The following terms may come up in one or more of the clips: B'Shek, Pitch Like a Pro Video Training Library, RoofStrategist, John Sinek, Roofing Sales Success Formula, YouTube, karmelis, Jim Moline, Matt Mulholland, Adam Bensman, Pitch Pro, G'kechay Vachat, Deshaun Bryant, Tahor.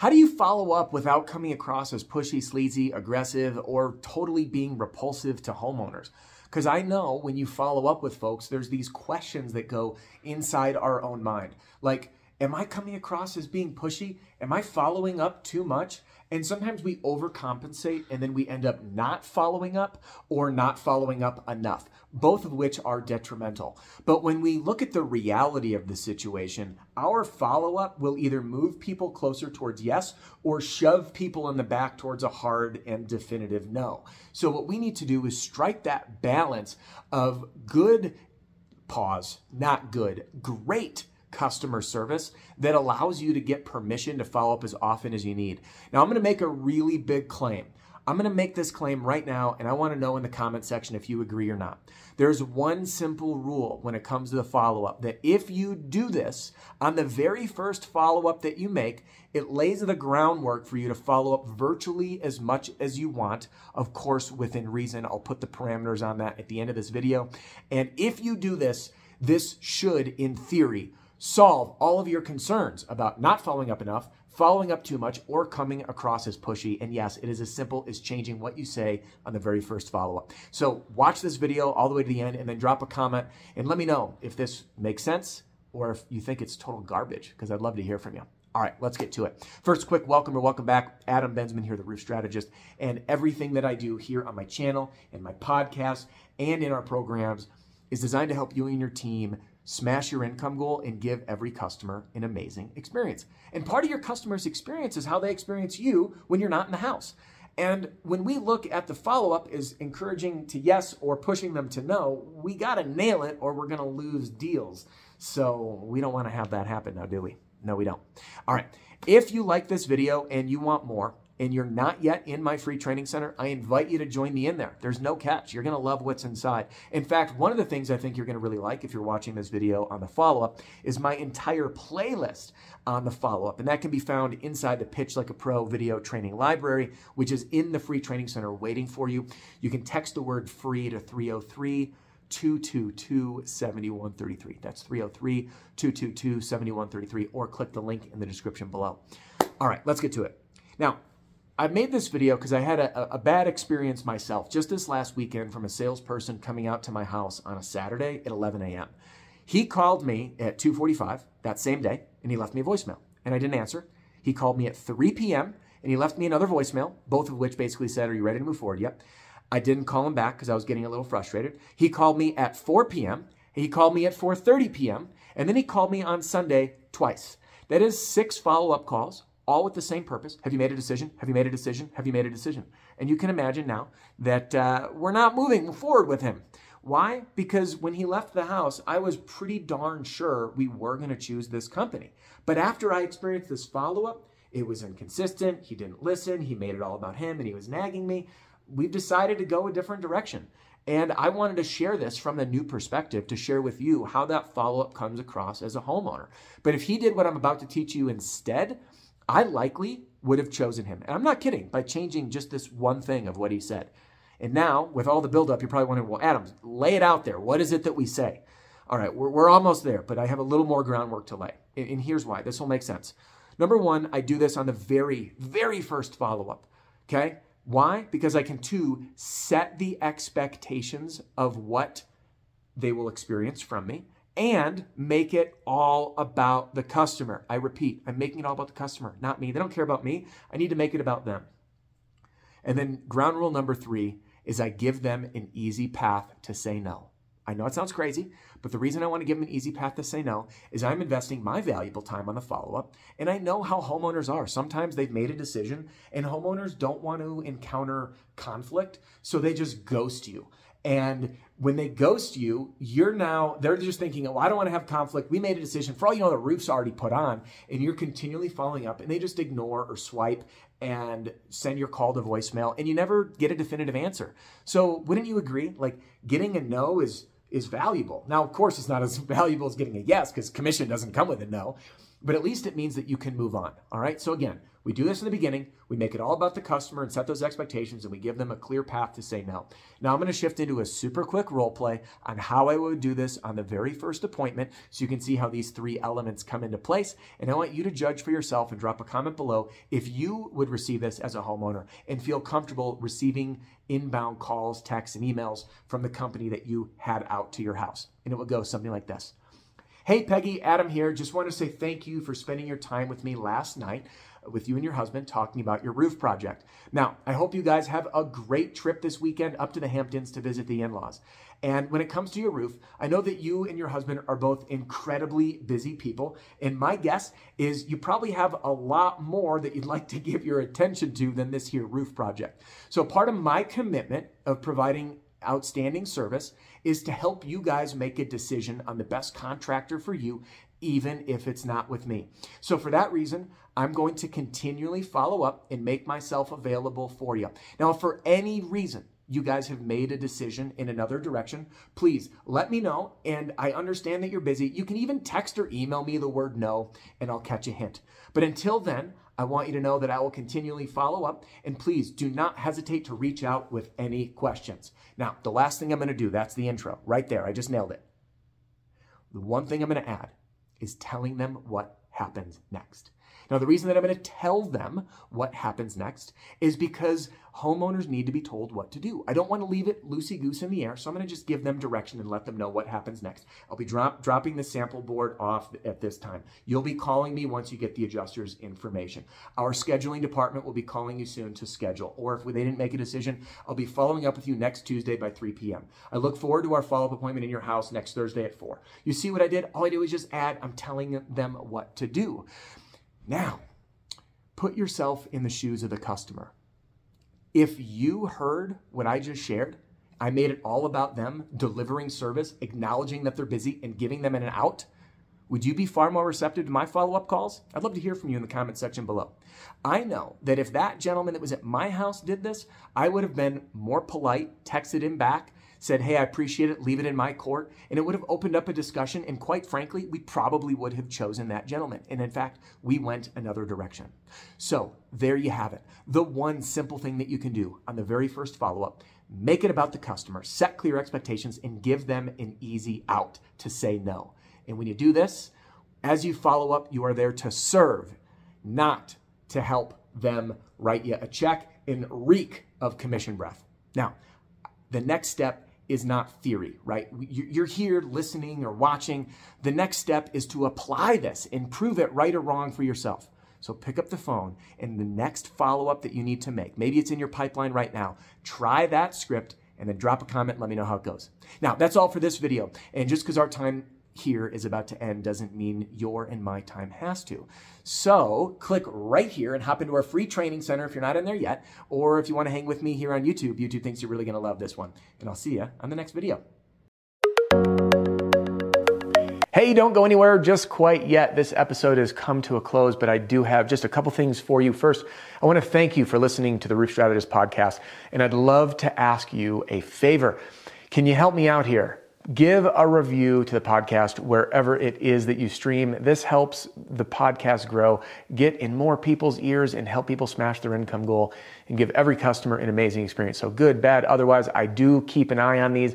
How do you follow up without coming across as pushy, sleazy, aggressive, or totally being repulsive to homeowners? Because I know when you follow up with folks, there's these questions that go inside our own mind. Like, am I coming across as being pushy? Am I following up too much? And sometimes we overcompensate and then we end up not following up or not following up enough, both of which are detrimental. But when we look at the reality of the situation, our follow-up will either move people closer towards yes or shove people in the back towards a hard and definitive no. So what we need to do is strike that balance of good pause, not good, great customer service that allows you to get permission to follow up as often as you need. Now, I'm going to make a really big claim. I'm going to make this claim right now, and I want to know in the comment section if you agree or not. There's one simple rule when it comes to the follow-up, that if you do this on the very first follow-up that you make, it lays the groundwork for you to follow up virtually as much as you want, of course, within reason. I'll put the parameters on that at the end of this video. And if you do this, this should, in theory, solve all of your concerns about not following up enough, following up too much, or coming across as pushy. And yes, it is as simple as changing what you say on the very first follow-up. So watch this video all the way to the end and then drop a comment and let me know if this makes sense or if you think it's total garbage, because I'd love to hear from you. All right, let's get to it. First, quick welcome or welcome back. Adam Bensman here, the Roof Strategist, and everything that I do here on my channel and my podcast and in our programs is designed to help you and your team smash your income goal and give every customer an amazing experience. And part of your customer's experience is how they experience you when you're not in the house. And when we look at the follow-up as encouraging to yes or pushing them to no, we got to nail it or we're going to lose deals. So we don't want to have that happen now, do we? No, we don't. All right. If you like this video and you want more, and you're not yet in my free training center, I invite you to join me in there. There's no catch. You're going to love what's inside. In fact, one of the things I think you're going to really like if you're watching this video on the follow-up is my entire playlist on the follow-up. And that can be found inside the Pitch Like a Pro Video Training Library, which is in the free training center waiting for you. You can text the word FREE to 303-222-7133. That's 303-222-7133, or click the link in the description below. All right, let's get to it. Now, I made this video because I had a bad experience myself just this last weekend from a salesperson coming out to my house on a Saturday at 11 a.m. He called me at 2:45 that same day, and he left me a voicemail, and I didn't answer. He called me at 3 p.m., and he left me another voicemail, both of which basically said, "Are you ready to move forward?" Yep. I didn't call him back because I was getting a little frustrated. He called me at 4 p.m., he called me at 4:30 p.m., and then he called me on Sunday twice. That is 6 follow-up calls, all with the same purpose. Have you made a decision? Have you made a decision? Have you made a decision? And you can imagine now that we're not moving forward with him. Why? Because when he left the house, I was pretty darn sure we were going to choose this company. But after I experienced this follow-up, it was inconsistent. He didn't listen. He made it all about him, and he was nagging me. We've decided to go a different direction. And I wanted to share this from a new perspective to share with you how that follow-up comes across as a homeowner. But if he did what I'm about to teach you instead, I likely would have chosen him. And I'm not kidding, by changing just this one thing of what he said. And now, with all the buildup, you're probably wondering, well, Adam, lay it out there. What is it that we say? All right, we're almost there, but I have a little more groundwork to lay. And here's why. This will make sense. Number one, I do this on the very, very first follow-up, okay? Why? Because I can, two, set the expectations of what they will experience from me, and make it all about the customer. I repeat, I'm making it all about the customer, not me. They don't care about me. I need to make it about them. And then ground rule number 3 is I give them an easy path to say no. I know it sounds crazy, but the reason I want to give them an easy path to say no is I'm investing my valuable time on the follow-up, and I know how homeowners are. Sometimes they've made a decision, and homeowners don't want to encounter conflict, so they just ghost you. And when they ghost you, they're just thinking, oh, I don't want to have conflict. We made a decision. For all you know, the roof's already put on, and you're continually following up, and they just ignore or swipe and send your call to voicemail, and you never get a definitive answer. So wouldn't you agree? Like, getting a no is valuable. Now, of course, it's not as valuable as getting a yes, because commission doesn't come with a no. but at least it means that you can move on. All right. So again, we do this in the beginning. We make it all about the customer and set those expectations, and we give them a clear path to say no. Now I'm going to shift into a super quick role play on how I would do this on the very first appointment, so you can see how these three elements come into place. And I want you to judge for yourself and drop a comment below if you would receive this as a homeowner and feel comfortable receiving inbound calls, texts, and emails from the company that you had out to your house. And it will go something like this. Hey, Peggy, Adam here. Just want to say thank you for spending your time with me last night with you and your husband talking about your roof project. Now, I hope you guys have a great trip this weekend up to the Hamptons to visit the in-laws. And when it comes to your roof, I know that you and your husband are both incredibly busy people. And my guess is you probably have a lot more that you'd like to give your attention to than this here roof project. So part of my commitment of providing outstanding service is to help you guys make a decision on the best contractor for you, even if it's not with me. So for that reason, I'm going to continually follow up and make myself available for you. Now, if for any reason you guys have made a decision in another direction, please let me know. And I understand that you're busy. You can even text or email me the word no, and I'll catch a hint. But until then, I want you to know that I will continually follow up, and please do not hesitate to reach out with any questions. Now, the last thing I'm going to do, that's the intro right there. I just nailed it. The one thing I'm going to add is telling them what happens next. Now, the reason that I'm going to tell them what happens next is because homeowners need to be told what to do. I don't want to leave it loosey-goose in the air, so I'm going to just give them direction and let them know what happens next. I'll be dropping the sample board off at this time. You'll be calling me once you get the adjuster's information. Our scheduling department will be calling you soon to schedule, or if they didn't make a decision, I'll be following up with you next Tuesday by 3 p.m. I look forward to our follow-up appointment in your house next Thursday at 4. You see what I did? All I did was just add, I'm telling them what to do. Now, put yourself in the shoes of the customer. If you heard what I just shared, I made it all about them delivering service, acknowledging that they're busy, and giving them an out, would you be far more receptive to my follow-up calls? I'd love to hear from you in the comment section below. I know that if that gentleman that was at my house did this, I would have been more polite, texted him back, said, hey, I appreciate it, leave it in my court, and it would have opened up a discussion, and quite frankly, we probably would have chosen that gentleman. And in fact, we went another direction. So there you have it. The one simple thing that you can do on the very first follow-up, make it about the customer, set clear expectations, and give them an easy out to say no. And when you do this, as you follow up, you are there to serve, not to help them write you a check and reek of commission breath. Now, the next step is not theory, right? You're here listening or watching. The next step is to apply this and prove it right or wrong for yourself. So pick up the phone, and the next follow-up that you need to make, maybe it's in your pipeline right now, try that script and then drop a comment. Let me know how it goes. Now, that's all for this video. And just because our time here is about to end doesn't mean your and my time has to. So click right here and hop into our free training center if you're not in there yet, or if you want to hang with me here on YouTube. YouTube thinks you're really going to love this one, and I'll see you on the next video. Hey, don't go anywhere just quite yet. This episode has come to a close, but I do have just a couple things for you. First, I want to thank you for listening to the Roof Strategist podcast, and I'd love to ask you a favor. Can you help me out here? Give a review to the podcast wherever it is that you stream. This helps the podcast grow, get in more people's ears, and help people smash their income goal and give every customer an amazing experience. So good, bad, otherwise, I do keep an eye on these,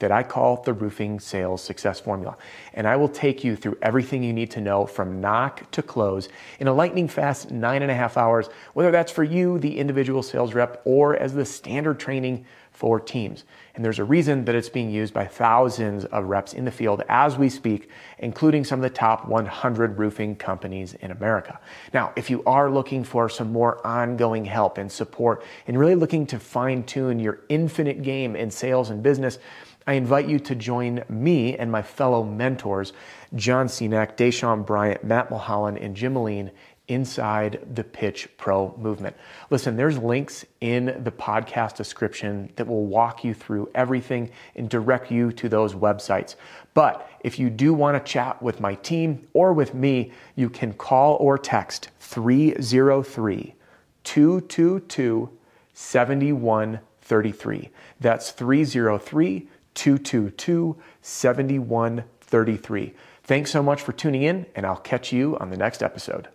that I call the Roofing Sales Success Formula. And I will take you through everything you need to know from knock to close in a lightning fast 9.5 hours, whether that's for you, the individual sales rep, or as the standard training for teams. And there's a reason that it's being used by thousands of reps in the field as we speak, including some of the top 100 roofing companies in America. Now, if you are looking for some more ongoing help and support and really looking to fine tune your infinite game in sales and business, I invite you to join me and my fellow mentors, John Sinek, Deshaun Bryant, Matt Mulholland, and Jim Moline inside the Pitch Pro movement. Listen, there's links in the podcast description that will walk you through everything and direct you to those websites. But if you do want to chat with my team or with me, you can call or text 303-222-7133. That's 303-222-7133. Thanks so much for tuning in, and I'll catch you on the next episode.